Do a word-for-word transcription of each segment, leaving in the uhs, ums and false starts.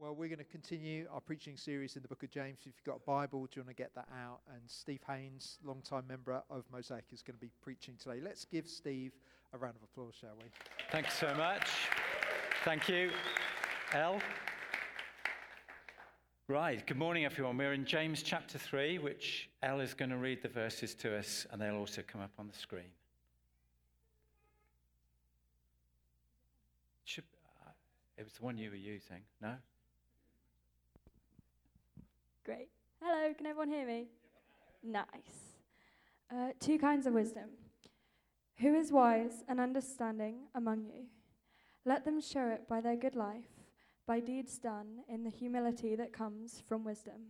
Well, we're going to continue our preaching series in the book of James. If you've got a Bible, do you want to get that out? And Steve Haines, longtime member of Mosaic, is going to be preaching today. Let's give Steve a round of applause, shall we? Thanks so much. Thank you, Elle. Right, good morning, everyone. We're in James chapter three, which Elle is going to read the verses to us, and they'll also come up on the screen. Should, uh, it was the one you were using, no? Great. Hello, can everyone hear me? Nice. Uh, two kinds of wisdom. Who is wise and understanding among you? Let them show it by their good life, by deeds done in the humility that comes from wisdom.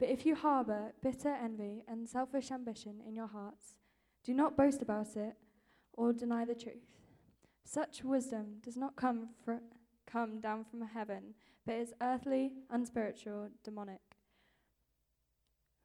But if you harbor bitter envy and selfish ambition in your hearts, do not boast about it or deny the truth. Such wisdom does not come fr- come down from heaven, but is earthly, unspiritual, demonic.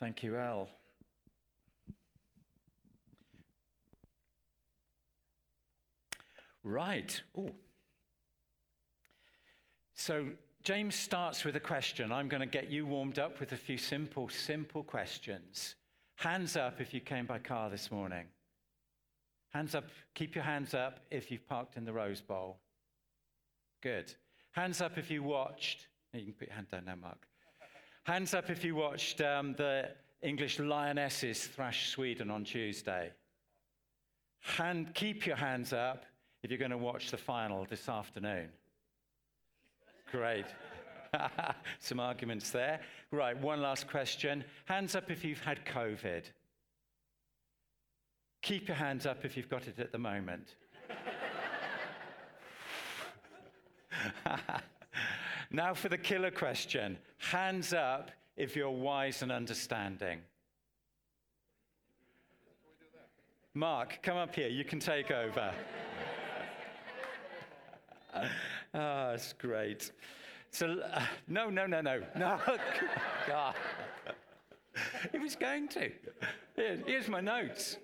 Thank you, Elle. Right. Ooh. So James starts with a question. I'm going to get you warmed up with a few simple, simple questions. Hands up if you came by car this morning. Hands up. Keep your hands up if you've parked in the Rose Bowl. Good. Hands up if you watched. You can put your hand down now, Mark. Hands up if you watched um, the English Lionesses thrash Sweden on Tuesday. Hand, keep your hands up if you're going to watch the final this afternoon. Great. Some arguments there. Right, one last question. Hands up if you've had COVID. Keep your hands up if you've got it at the moment. Now for the killer question. Hands up if you're wise and understanding. Mark, come up here. You can take over. Oh, that's great. So, uh, no, no, no, no. No. God. It was going to. Here, here's my notes.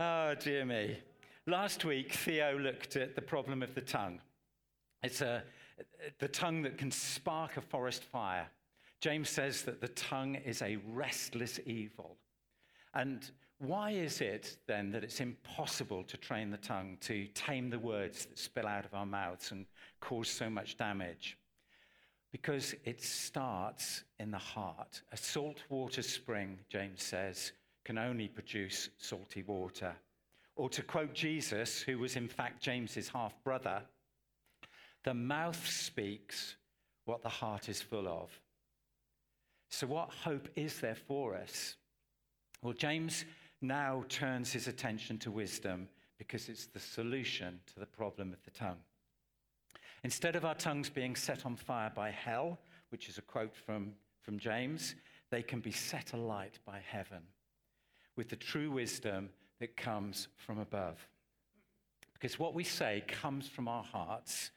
Oh, dear me. Last week, Theo looked at the problem of the tongue. It's a, the tongue that can spark a forest fire. James says that the tongue is a restless evil. And why is it, then, that it's impossible to train the tongue to tame the words that spill out of our mouths and cause so much damage? Because it starts in the heart. A saltwater spring, James says, can only produce salty water. Or to quote Jesus, who was in fact James's half-brother, the mouth speaks what the heart is full of. So what hope is there for us? Well, James now turns his attention to wisdom because it's the solution to the problem of the tongue. Instead of our tongues being set on fire by hell, which is a quote from, from James, they can be set alight by heaven with the true wisdom that comes from above. Because what we say comes from our hearts.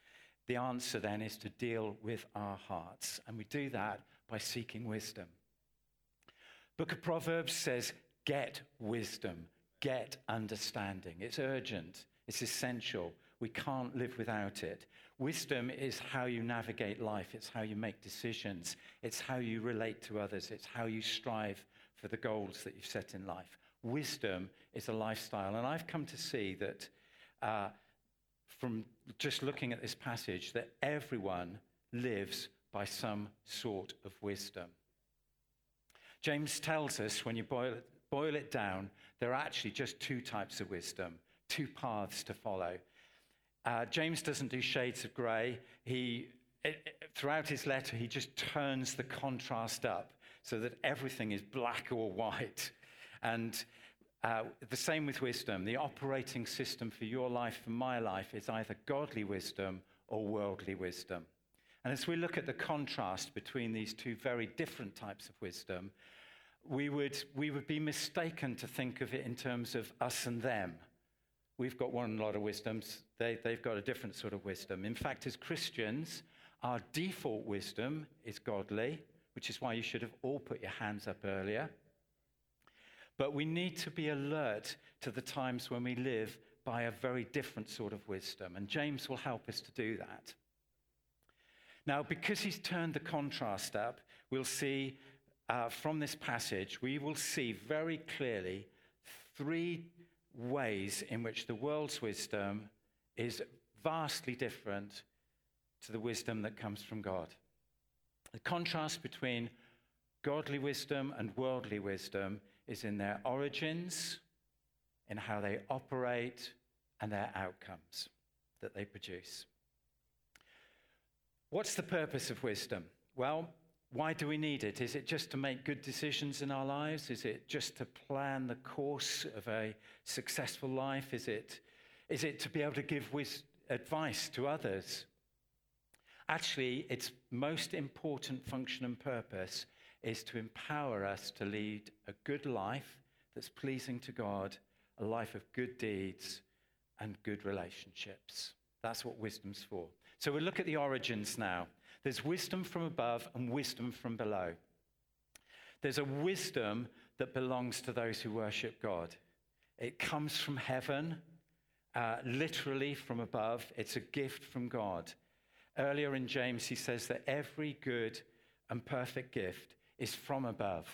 The answer then is to deal with our hearts, and we do that by seeking wisdom. Book of Proverbs says, get wisdom, get understanding. It's urgent, it's essential. We can't live without it. Wisdom is how you navigate life, it's how you make decisions, it's how you relate to others, it's how you strive for the goals that you've set in life. Wisdom is a lifestyle, and I've come to see that uh, from just looking at this passage, that everyone lives by some sort of wisdom. James tells us when you boil it, boil it down, there are actually just two types of wisdom, two paths to follow. Uh, James doesn't do shades of grey. He, it, it, throughout his letter, he just turns the contrast up so that everything is black or white. And uh, the same with wisdom. The operating system for your life and my life is either godly wisdom or worldly wisdom. And as we look at the contrast between these two very different types of wisdom, we would, we would be mistaken to think of it in terms of us and them. We've got one lot of wisdoms, they, they've got a different sort of wisdom. In fact, as Christians, our default wisdom is godly, which is why you should have all put your hands up earlier. But we need to be alert to the times when we live by a very different sort of wisdom, and James will help us to do that. Now, because he's turned the contrast up, we'll see uh, from this passage, we will see very clearly three ways in which the world's wisdom is vastly different to the wisdom that comes from God. The contrast between godly wisdom and worldly wisdom is in their origins, in how they operate, and their outcomes that they produce. What's the purpose of wisdom? Well, why do we need it? Is it just to make good decisions in our lives? Is it just to plan the course of a successful life? Is it, is it to be able to give wis- advice to others? Actually, its most important function and purpose is to empower us to lead a good life that's pleasing to God, a life of good deeds and good relationships. That's what wisdom's for. So we'll look at the origins now. There's wisdom from above and wisdom from below. There's a wisdom that belongs to those who worship God. It comes from heaven, uh, literally from above. It's a gift from God. Earlier in James, he says that every good and perfect gift is from above,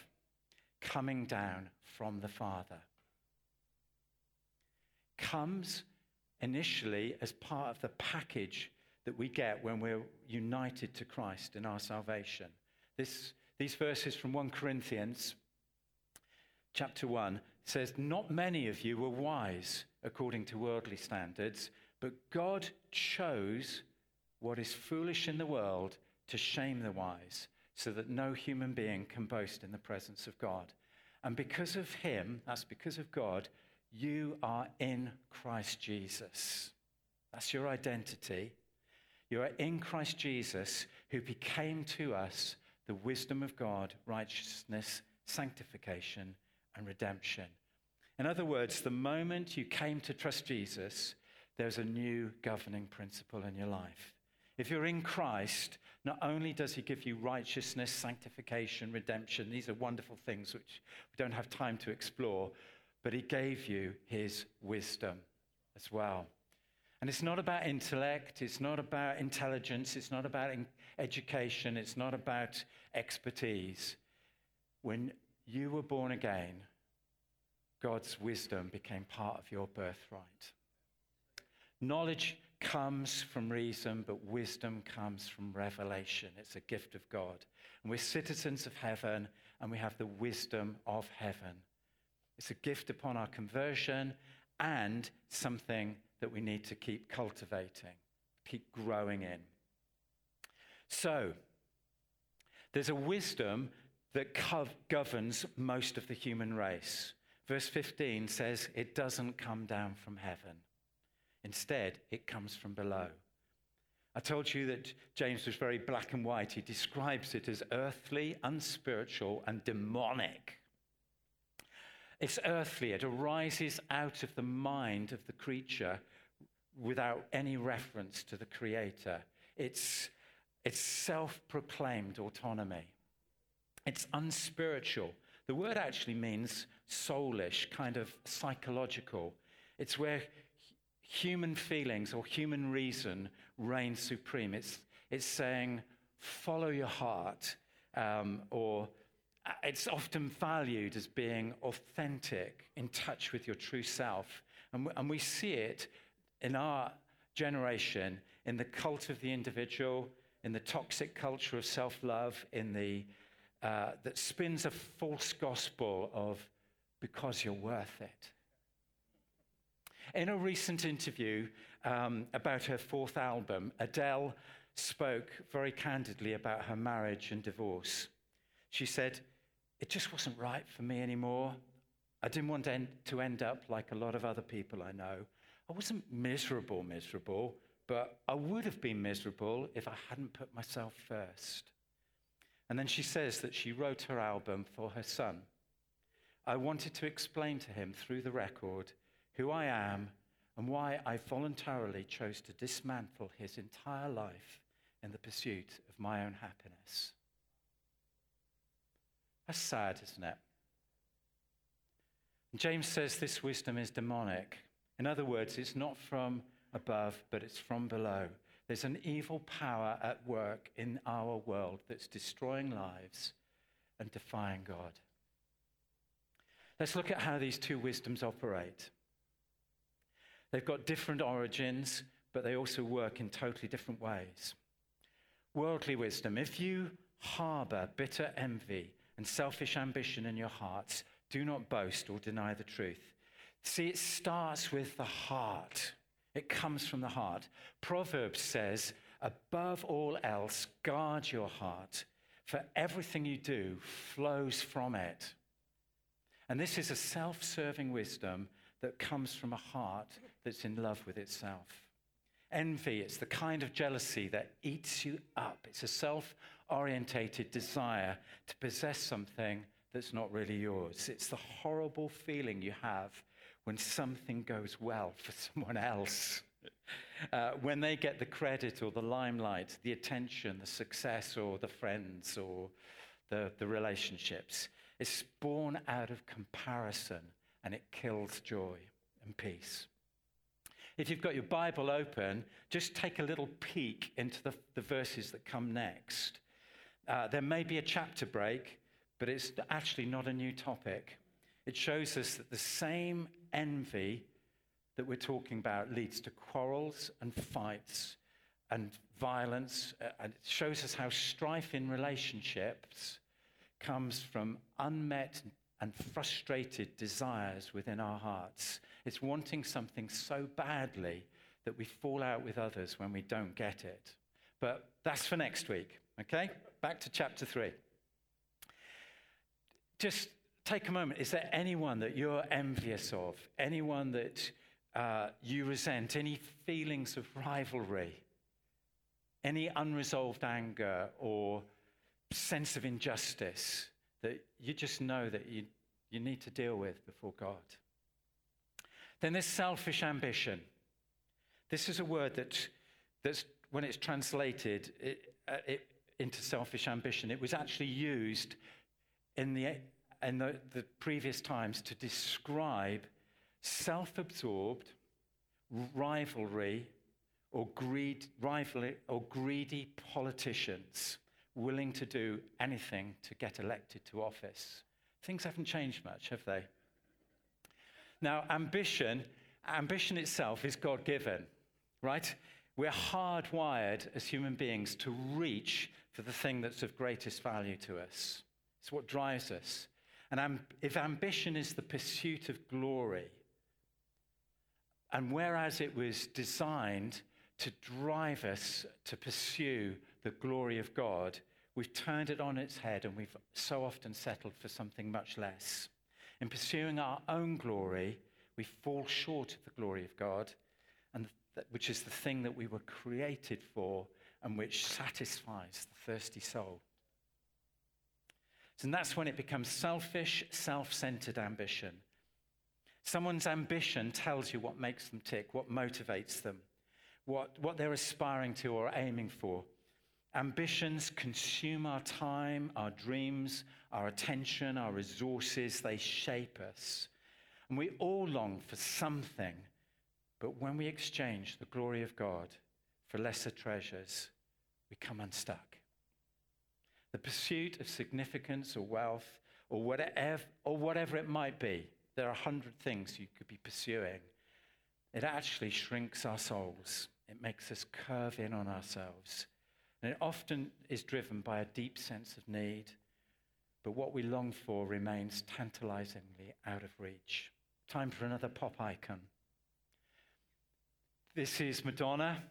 coming down from the Father. Comes initially as part of the package that we get when we're united to Christ in our salvation. This, these verses from First Corinthians chapter one says, "Not many of you were wise according to worldly standards, but God chose what is foolish in the world to shame the wise, so that no human being can boast in the presence of God. And because of him," that's because of God, "you are in Christ Jesus." That's your identity. You are in Christ Jesus, who became to us the wisdom of God, righteousness, sanctification, and redemption. In other words, the moment you came to trust Jesus, there's a new governing principle in your life. If you're in Christ, not only does he give you righteousness, sanctification, redemption — these are wonderful things which we don't have time to explore — but he gave you his wisdom as well. And it's not about intellect, it's not about intelligence, it's not about education, it's not about expertise. When you were born again, God's wisdom became part of your birthright. Knowledge comes from reason, but wisdom comes from revelation. It's a gift of God. And we're citizens of heaven, and we have the wisdom of heaven. It's a gift upon our conversion, and something that we need to keep cultivating, keep growing in. So, there's a wisdom that gov- governs most of the human race. Verse fifteen says it doesn't come down from heaven. Instead, it comes from below. I told you that James was very black and white. He describes it as earthly, unspiritual, and demonic. It's earthly. It arises out of the mind of the creature without any reference to the Creator. It's, it's self-proclaimed autonomy. It's unspiritual. The word actually means soulish, kind of psychological. It's where human feelings or human reason reign supreme. It's it's saying, follow your heart, um, or it's often valued as being authentic, in touch with your true self. And, and we see it in our generation, in the cult of the individual, in the toxic culture of self-love, in the uh, that spins a false gospel of, because you're worth it. In a recent interview um, about her fourth album, Adele spoke very candidly about her marriage and divorce. She said, "It just wasn't right for me anymore. I didn't want to end, to end up like a lot of other people I know. I wasn't miserable, miserable, but I would have been miserable if I hadn't put myself first. And then she says that she wrote her album for her son. I wanted to explain to him through the record who I am and why I voluntarily chose to dismantle his entire life in the pursuit of my own happiness. That's sad, isn't it? And James says this wisdom is demonic. In other words, it's not from above, but it's from below. There's an evil power at work in our world that's destroying lives and defying God. Let's look at how these two wisdoms operate. They've got different origins, but they also work in totally different ways. Worldly wisdom: if you harbor bitter envy and selfish ambition in your hearts, do not boast or deny the truth. See, it starts with the heart. It comes from the heart. Proverbs says, above all else, guard your heart, for everything you do flows from it. And this is a self-serving wisdom that comes from a heart that's in love with itself. Envy, it's the kind of jealousy that eats you up. It's a self-orientated desire to possess something that's not really yours. It's the horrible feeling you have when something goes well for someone else, uh, when they get the credit or the limelight, the attention, the success, or the friends, or the, the relationships. It's born out of comparison, and it kills joy and peace. If you've got your Bible open, just take a little peek into the, the verses that come next. Uh, there may be a chapter break, but it's actually not a new topic. It shows us that the same envy that we're talking about leads to quarrels and fights and violence, and it shows us how strife in relationships comes from unmet and frustrated desires within our hearts. It's wanting something so badly that we fall out with others when we don't get it. But that's for next week, okay? Back to chapter three. Just take a moment. Is there anyone that you're envious of? Anyone that uh, you resent? Any feelings of rivalry? Any unresolved anger or sense of injustice that you just know that you, you need to deal with before God? Then there's selfish ambition. This is a word that, that's, when it's translated it, it, into selfish ambition, it was actually used in the in the, the previous times to describe self-absorbed rivalry or greed, rivalry or greedy politicians willing to do anything to get elected to office. Things haven't changed much, have they? Now, ambition, ambition itself is God-given, right? We're hardwired as human beings to reach for the thing that's of greatest value to us. It's what drives us. And if ambition is the pursuit of glory, and whereas it was designed to drive us to pursue the glory of God, we've turned it on its head and we've so often settled for something much less. In pursuing our own glory, we fall short of the glory of God, and that, which is the thing that we were created for and which satisfies the thirsty soul. And that's when it becomes selfish, self-centered ambition. Someone's ambition tells you what makes them tick, what motivates them, what, what they're aspiring to or aiming for. Ambitions consume our time, our dreams, our attention, our resources. They shape us. And we all long for something, but when we exchange the glory of God for lesser treasures, we come unstuck. The pursuit of significance or wealth or whatever, or whatever it might be. There are a hundred things you could be pursuing. It actually shrinks our souls. It makes us curve in on ourselves. And it often is driven by a deep sense of need, but what we long for remains tantalizingly out of reach. Time for another pop icon. This is Madonna.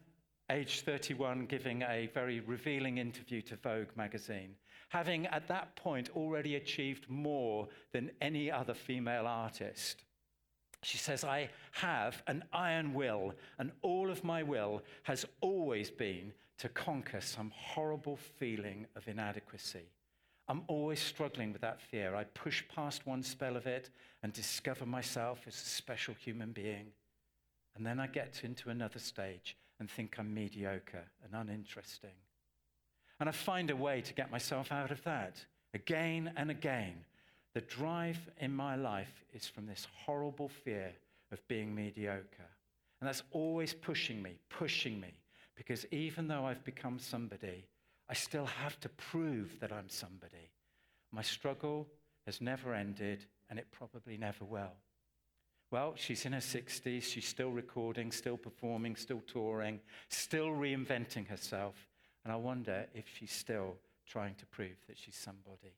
Age thirty-one, giving a very revealing interview to Vogue magazine, having at that point already achieved more than any other female artist. She says, I have an iron will, and all of my will has always been to conquer some horrible feeling of inadequacy. I'm always struggling with that fear. I push past one spell of it and discover myself as a special human being. And then I get into another stage and think I'm mediocre and uninteresting. And I find a way to get myself out of that again and again. The drive in my life is from this horrible fear of being mediocre. And that's always pushing me, pushing me, because even though I've become somebody, I still have to prove that I'm somebody. My struggle has never ended, and it probably never will. Well, she's in her sixties, she's still recording, still performing, still touring, still reinventing herself, and I wonder if she's still trying to prove that she's somebody.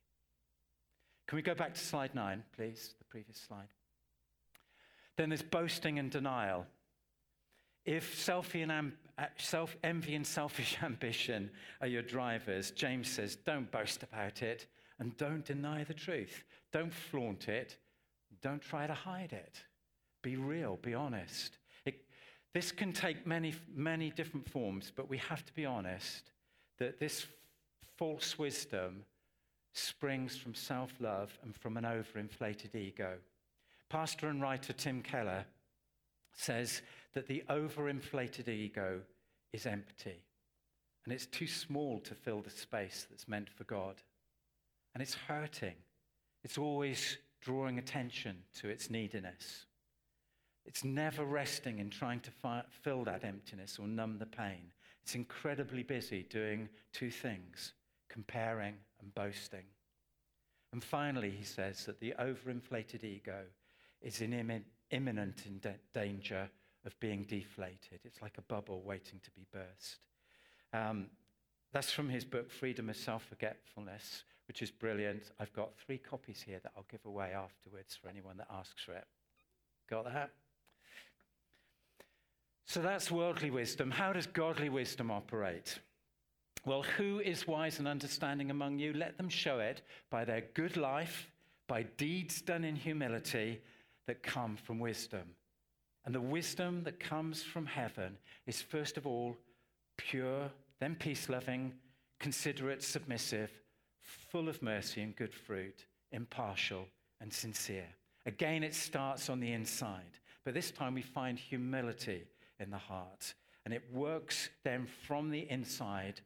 Can we go back to slide nine, please, the previous slide? Then there's boasting and denial. If self-envy and selfish ambition are your drivers, James says, don't boast about it and don't deny the truth. Don't flaunt it. Don't try to hide it. Be real, be honest. It, this can take many, many different forms, but we have to be honest that this false wisdom springs from self-love and from an overinflated ego. Pastor and writer Tim Keller says that the overinflated ego is empty, and it's too small to fill the space that's meant for God. And it's hurting. It's always drawing attention to its neediness. It's never resting in trying to fi- fill that emptiness or numb the pain. It's incredibly busy doing two things: comparing and boasting. And finally, he says that the overinflated ego is in immi- imminent in de- danger of being deflated. It's like a bubble waiting to be burst. Um, that's from his book, Freedom of Self-Forgetfulness, which is brilliant. I've got three copies here that I'll give away afterwards for anyone that asks for it. Got that? So that's worldly wisdom. How does godly wisdom operate? Well, who is wise and understanding among you? Let them show it by their good life, by deeds done in humility that come from wisdom. And the wisdom that comes from heaven is first of all pure, then peace-loving, considerate, submissive, full of mercy and good fruit, impartial and sincere. Again, it starts on the inside, but this time we find humility in the heart, and it works then from the inside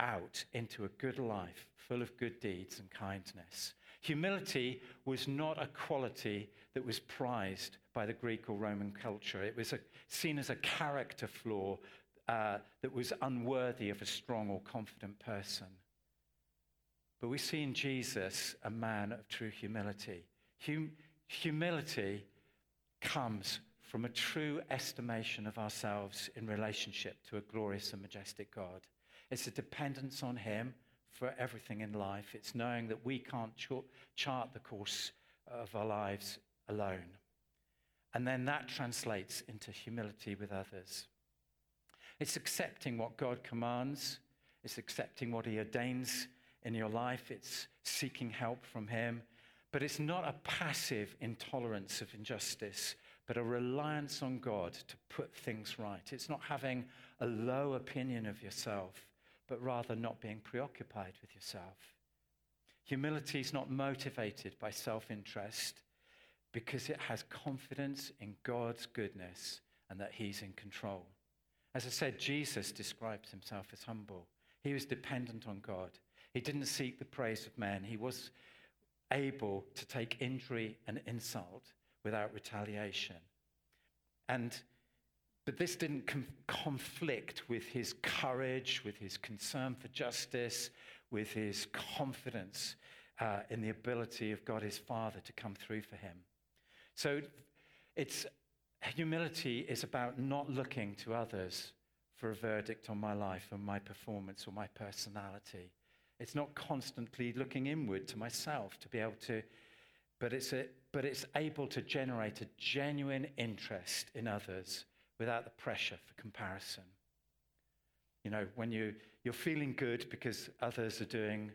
out into a good life full of good deeds and kindness. Humility was not a quality that was prized by the Greek or Roman culture. It was a, seen as a character flaw uh, that was unworthy of a strong or confident person. But we see in Jesus a man of true humility. Hum- humility comes from a true estimation of ourselves in relationship to a glorious and majestic God. It's a dependence on him for everything in life. It's knowing that we can't ch- chart the course of our lives alone. And then that translates into humility with others. It's accepting what God commands. It's accepting what he ordains in your life. It's seeking help from him. But it's not a passive intolerance of injustice, but a reliance on God to put things right. It's not having a low opinion of yourself, but rather not being preoccupied with yourself. Humility is not motivated by self-interest because it has confidence in God's goodness and that he's in control. As I said, Jesus describes himself as humble. He was dependent on God. He didn't seek the praise of man. He was able to take injury and insult without retaliation. And but this didn't com- conflict with his courage, with his concern for justice, with his confidence uh, in the ability of God his Father to come through for him. So it's humility is about not looking to others for a verdict on my life and my performance or my personality. It's not constantly looking inward to myself to be able to, but it's a but it's able to generate a genuine interest in others without the pressure for comparison. You know, when you, you're feeling good because others are doing,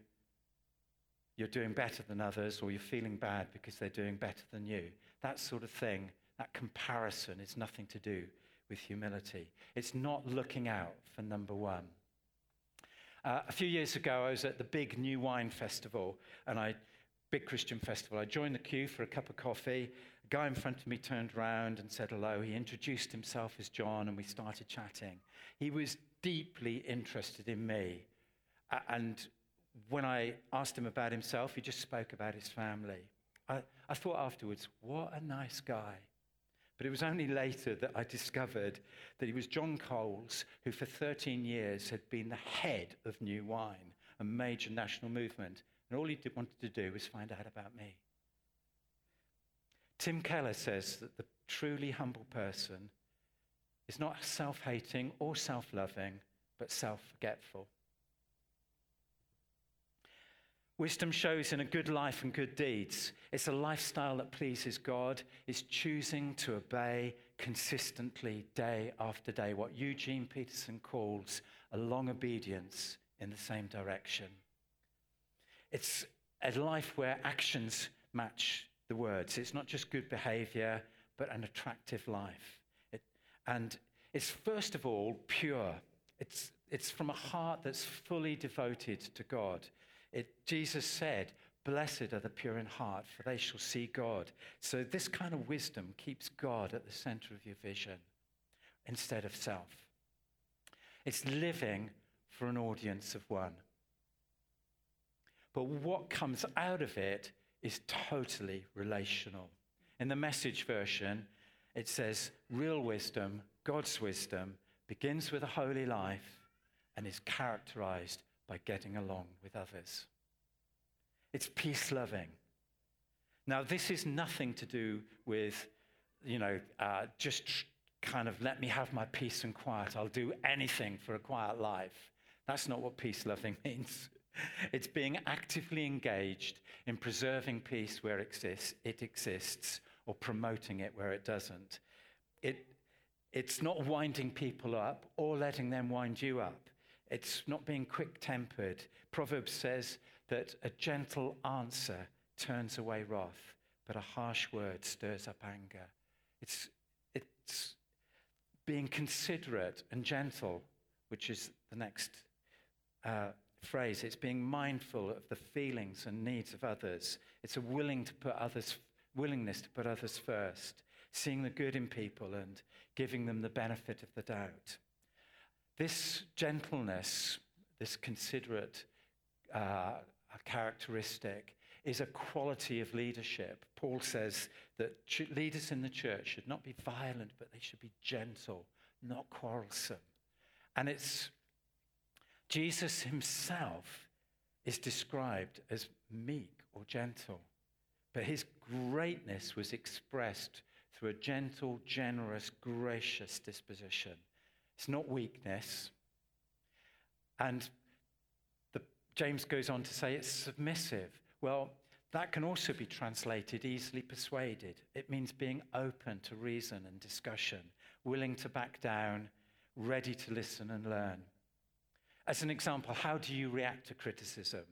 you're doing better than others, or you're feeling bad because they're doing better than you, that sort of thing That comparison is nothing to do with humility. It's not looking out for number one. Uh, a few years ago, I was at the big New Wine festival, and I, big Christian festival. I joined the queue for a cup of coffee. A guy in front of me turned around and said hello. He introduced himself as John, and we started chatting. He was deeply interested in me. And when I asked him about himself, he just spoke about his family. I, I thought afterwards, what a nice guy. But it was only later that I discovered that he was John Coles, who for thirteen years had been the head of New Wine, a major national movement. And all he did, wanted to do was find out about me. Tim Keller says that the truly humble person is not self-hating or self-loving, but self-forgetful. Wisdom shows in a good life and good deeds. It's a lifestyle that pleases God. It's choosing to obey consistently day after day, what Eugene Peterson calls a long obedience in the same direction. It's a life where actions match the words. It's not just good behavior, but an attractive life. It, and it's first of all pure. It's, it's from a heart that's fully devoted to God. It, Jesus said, "Blessed are the pure in heart, for they shall see God." So this kind of wisdom keeps God at the center of your vision instead of self. It's living for an audience of one. But what comes out of it is totally relational. In the Message version, it says, real wisdom, God's wisdom, begins with a holy life and is characterized by getting along with others. It's peace-loving. Now, this is nothing to do with, you know, uh, just tr- kind of let me have my peace and quiet. I'll do anything for a quiet life. That's not what peace-loving means. It's being actively engaged in preserving peace where it exists, it exists, or promoting it where it doesn't. It, it's not winding people up or letting them wind you up. It's not being quick-tempered. Proverbs says that a gentle answer turns away wrath, but a harsh word stirs up anger. It's, it's being considerate and gentle, which is the next uh, phrase. It's being mindful of the feelings and needs of others. It's a willing to put others, willingness to put others first, seeing the good in people and giving them the benefit of the doubt. This gentleness, this considerate uh, characteristic, is a quality of leadership. Paul says that ch- leaders in the church should not be violent, but they should be gentle, not quarrelsome. And it's Jesus himself is described as meek or gentle, but his greatness was expressed through a gentle, generous, gracious disposition. It's not weakness. And the, James goes on to say it's submissive. Well, that can also be translated easily persuaded. It means being open to reason and discussion, willing to back down, ready to listen and learn. As an example, how do you react to criticism?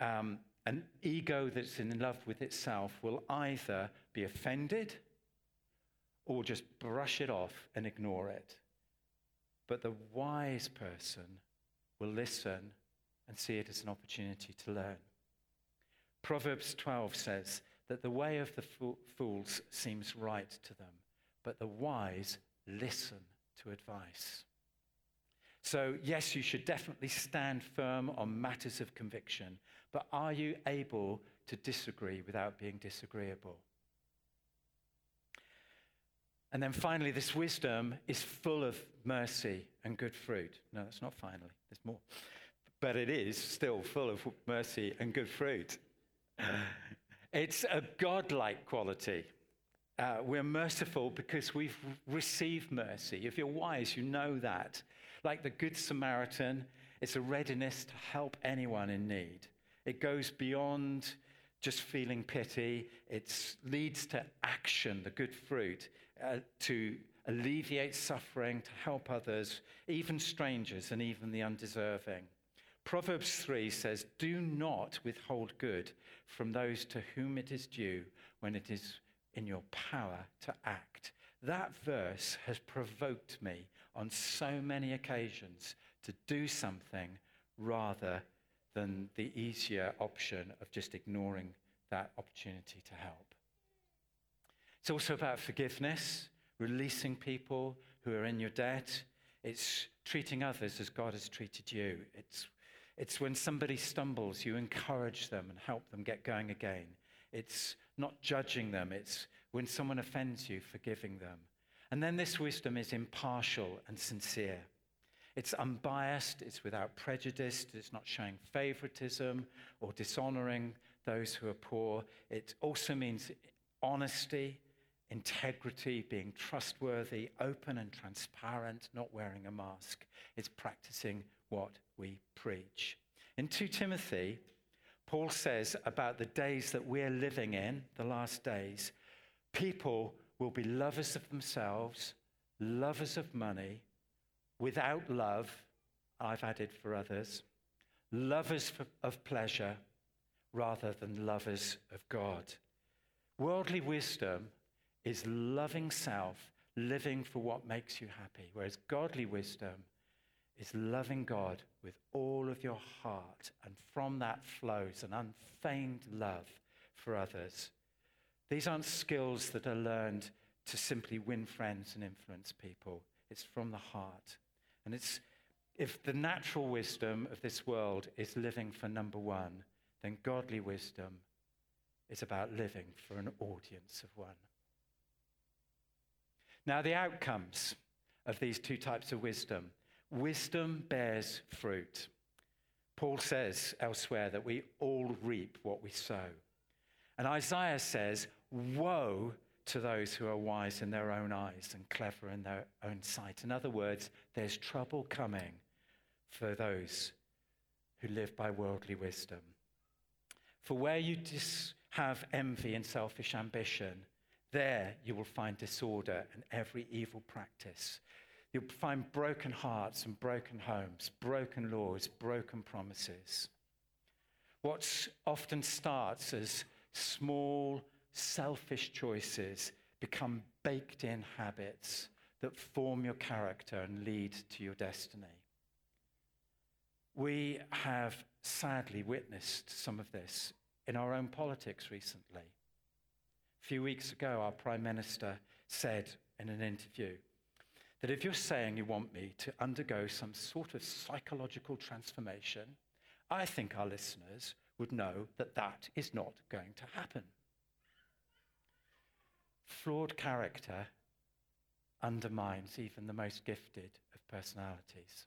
Um, an ego that's in love with itself will either be offended or just brush it off and ignore it. But the wise person will listen and see it as an opportunity to learn. Proverbs twelve says that the way of the fo- fools seems right to them, but the wise listen to advice. So yes, you should definitely stand firm on matters of conviction, but are you able to disagree without being disagreeable? And then finally, this wisdom is full of mercy and good fruit. No, that's not finally, there's more. But it is still full of mercy and good fruit. It's a godlike quality. Uh, we're merciful because we've received mercy. If you're wise, you know that. Like the Good Samaritan, it's a readiness to help anyone in need. It goes beyond just feeling pity. It leads to action, the good fruit, uh, to alleviate suffering, to help others, even strangers and even the undeserving. Proverbs three says, "Do not withhold good from those to whom it is due when it is in your power to act. That verse has provoked me on so many occasions to do something rather than the easier option of just ignoring that opportunity to help. It's also about forgiveness, releasing people who are in your debt. It's treating others as God has treated you. It's it's when somebody stumbles, you encourage them and help them get going again. It's not judging them. It's when someone offends you, forgiving them. And then this wisdom is impartial and sincere. It's unbiased, it's without prejudice, it's not showing favoritism or dishonoring those who are poor. It also means honesty, integrity, being trustworthy, open and transparent, not wearing a mask. It's practicing what we preach. In Second Timothy, Paul says about the days that we're living in, the last days, people will be lovers of themselves, lovers of money, without love, I've added for others, lovers of pleasure rather than lovers of God. Worldly wisdom is loving self, living for what makes you happy, whereas godly wisdom is loving God with all of your heart, and from that flows an unfeigned love for others. These aren't skills that are learned to simply win friends and influence people. It's from the heart. And it's if the natural wisdom of this world is living for number one, then godly wisdom is about living for an audience of one. Now, the outcomes of these two types of wisdom. Wisdom bears fruit. Paul says elsewhere that we all reap what we sow. And Isaiah says, woe to those who are wise in their own eyes and clever in their own sight. In other words, there's trouble coming for those who live by worldly wisdom. For where you dis- have envy and selfish ambition, there you will find disorder and every evil practice. You'll find broken hearts and broken homes, broken laws, broken promises. What often starts as small, selfish choices become baked-in habits that form your character and lead to your destiny. We have sadly witnessed some of this in our own politics recently. A few weeks ago, our Prime Minister said in an interview that if you're saying you want me to undergo some sort of psychological transformation, I think our listeners would know that that is not going to happen. Flawed character undermines even the most gifted of personalities.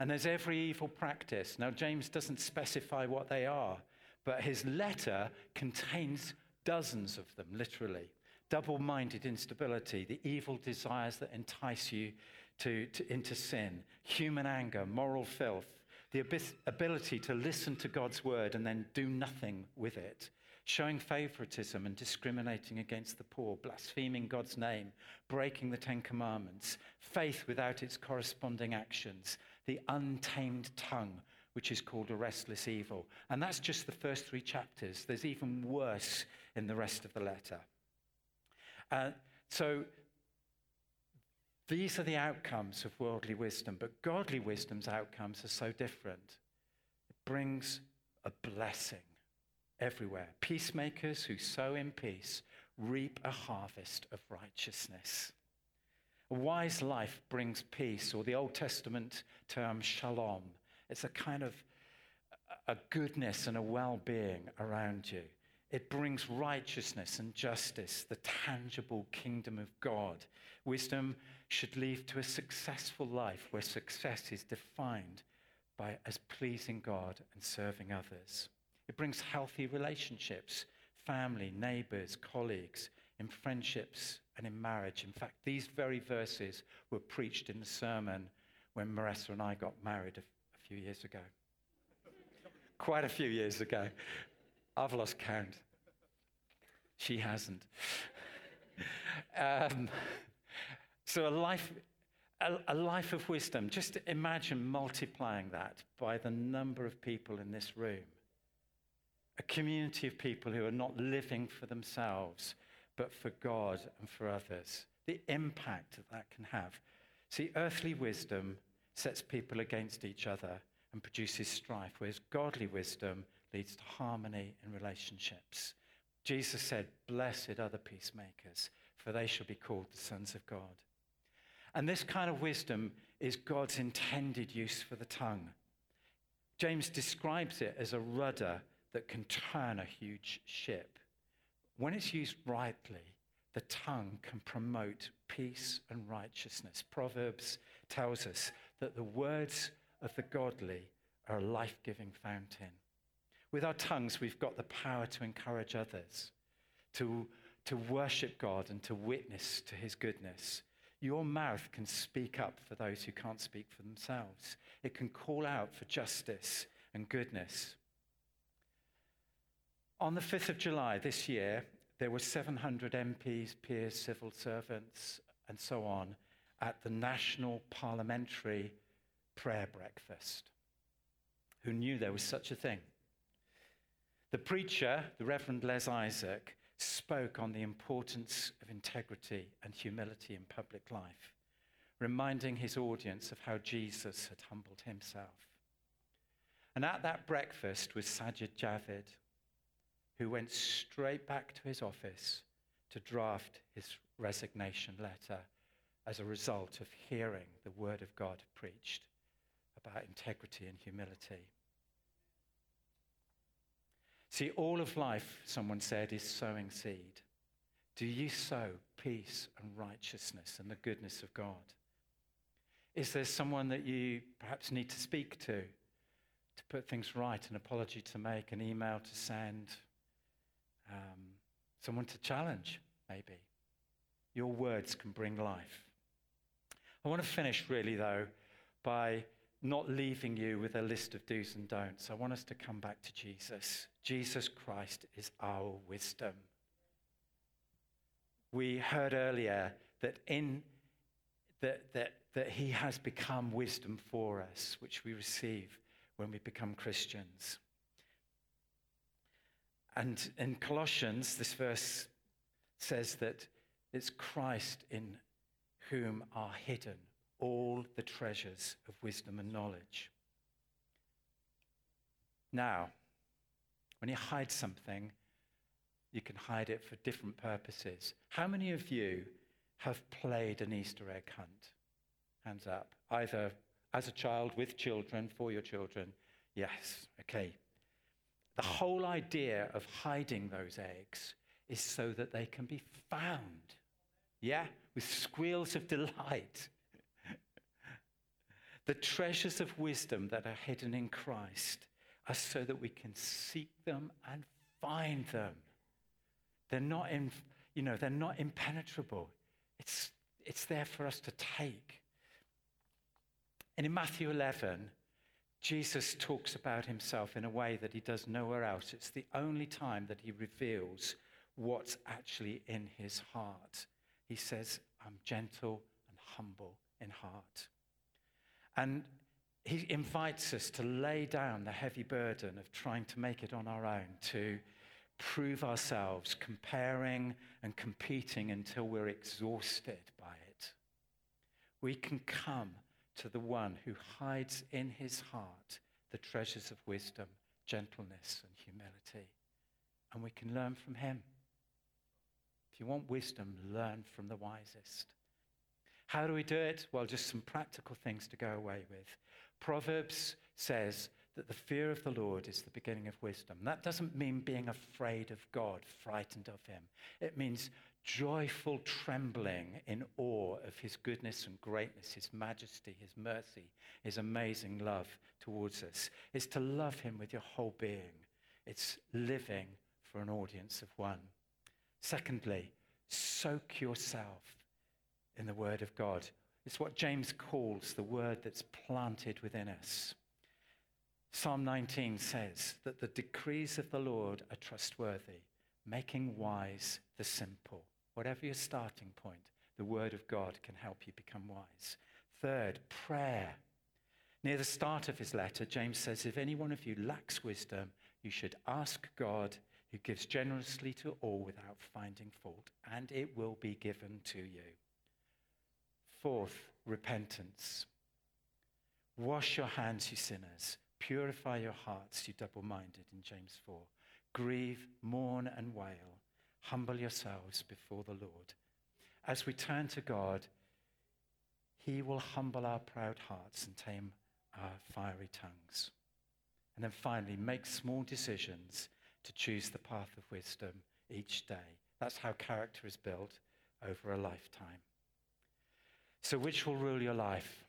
And there's every evil practice. Now, James doesn't specify what they are, but his letter contains dozens of them, literally. Double-minded instability, the evil desires that entice you to, to into sin, human anger, moral filth, the ab- ability to listen to God's word and then do nothing with it, showing favoritism and discriminating against the poor, blaspheming God's name, breaking the Ten Commandments, faith without its corresponding actions, the untamed tongue, which is called a restless evil. And that's just the first three chapters. There's even worse in the rest of the letter. Uh, so these are the outcomes of worldly wisdom, but godly wisdom's outcomes are so different. It brings a blessing everywhere. Peacemakers who sow in peace reap a harvest of righteousness. A wise life brings peace, or the Old Testament term shalom. It's a kind of a goodness and a well-being around you. It brings righteousness and justice, the tangible kingdom of God. Wisdom should lead to a successful life where success is defined by as pleasing God and serving others. It brings healthy relationships, family, neighbors, colleagues, in friendships and in marriage. In fact, these very verses were preached in the sermon when Maressa and I got married a, a few years ago. Quite a few years ago. I've lost count. She hasn't. um, so a life, a, a life of wisdom. Just imagine multiplying that by the number of people in this room a community of people who are not living for themselves, but for God and for others. The impact that that can have. See, earthly wisdom sets people against each other and produces strife, whereas godly wisdom leads to harmony in relationships. Jesus said, "Blessed are the peacemakers, for they shall be called the sons of God." And this kind of wisdom is God's intended use for the tongue. James describes it as a rudder that can turn a huge ship. When it's used rightly, the tongue can promote peace and righteousness. Proverbs tells us that the words of the godly are a life-giving fountain. With our tongues, we've got the power to encourage others, to, to worship God and to witness to his goodness. Your mouth can speak up for those who can't speak for themselves. It can call out for justice and goodness. On the fifth of July this year, there were seven hundred M Ps, peers, civil servants, and so on, at the National Parliamentary Prayer Breakfast. Who knew there was such a thing? The preacher, the Reverend Les Isaac, spoke on the importance of integrity and humility in public life, reminding his audience of how Jesus had humbled himself. And at that breakfast was Sajid Javid, who went straight back to his office to draft his resignation letter as a result of hearing the word of God preached about integrity and humility. See, all of life, someone said, is sowing seed. Do you sow peace and righteousness and the goodness of God? Is there someone that you perhaps need to speak to, to put things right, an apology to make, an email to send, um, someone to challenge, maybe? Your words can bring life. I want to finish, really, though, by not leaving you with a list of do's and don'ts. I want us to come back to Jesus. Jesus Christ is our wisdom. We heard earlier that in that that that he has become wisdom for us, which we receive when we become Christians. And in Colossians, this verse says that it's Christ in whom are hidden all the treasures of wisdom and knowledge. Now, when you hide something, you can hide it for different purposes. How many of you have played an Easter egg hunt? Hands up. Either as a child, with children, for your children. Yes, okay. The whole idea of hiding those eggs is so that they can be found. Yeah? With squeals of delight. The treasures of wisdom that are hidden in Christ are so that we can seek them and find them. They're not in, you know, they're not impenetrable. It's it's there for us to take. And in Matthew eleven, Jesus talks about himself in a way that he does nowhere else. It's the only time that he reveals what's actually in his heart. He says, "I'm gentle and humble in heart." And he invites us to lay down the heavy burden of trying to make it on our own, to prove ourselves, comparing and competing until we're exhausted by it. We can come to the one who hides in his heart the treasures of wisdom, gentleness, and humility. And we can learn from him. If you want wisdom, learn from the wisest. How do we do it? Well, just some practical things to go away with. Proverbs says that the fear of the Lord is the beginning of wisdom. That doesn't mean being afraid of God, frightened of him. It means joyful trembling in awe of his goodness and greatness, his majesty, his mercy, his amazing love towards us. It's to love him with your whole being. It's living for an audience of one. Secondly, soak yourself in the word of God. It's what James calls the word that's planted within us. Psalm nineteen says that the decrees of the Lord are trustworthy, making wise the simple. Whatever your starting point, the word of God can help you become wise. Third, prayer. Near the start of his letter, James says, if any one of you lacks wisdom, You should ask God, who gives generously to all without finding fault, and it will be given to you. Fourth, repentance. Wash your hands, you sinners. Purify your hearts, you double-minded, in James four. Grieve, mourn, and wail. Humble yourselves before the Lord. As we turn to God, he will humble our proud hearts and tame our fiery tongues. And then finally, make small decisions to choose the path of wisdom each day. That's how character is built over a lifetime. So which will rule your life?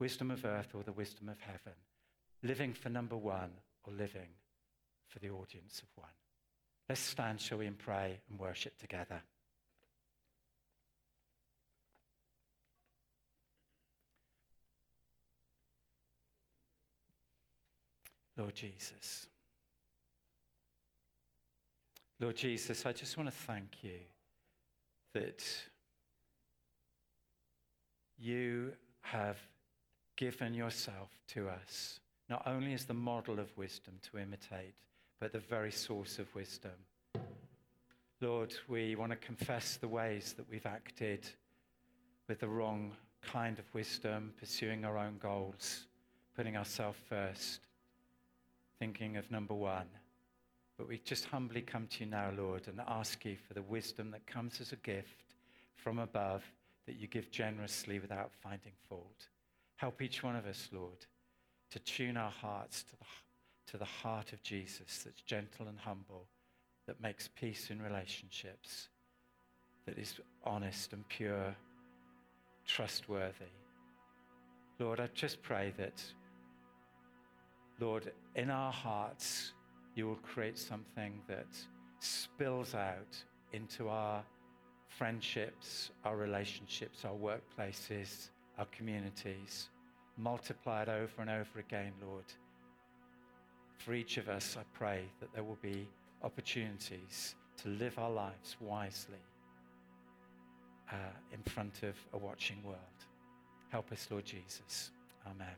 Wisdom of earth or the wisdom of heaven? Living for number one or living for the audience of one? Let's stand, shall we, and pray and worship together. Lord Jesus. Lord Jesus, I just want to thank you that you have given yourself to us, not only as the model of wisdom to imitate, but the very source of wisdom. Lord, we want to confess the ways that we've acted with the wrong kind of wisdom, pursuing our own goals, putting ourselves first, thinking of number one. But we just humbly come to you now, Lord, and ask you for the wisdom that comes as a gift from above that you give generously without finding fault. Help each one of us, Lord, to tune our hearts to the, to the heart of Jesus that's gentle and humble, that makes peace in relationships, that is honest and pure, trustworthy. Lord, I just pray that, Lord, in our hearts, you will create something that spills out into our friendships, our relationships, our workplaces, our communities. Multiply it over and over again, Lord. For each of us, I pray that there will be opportunities to live our lives wisely uh, in front of a watching world. Help us, Lord Jesus. Amen.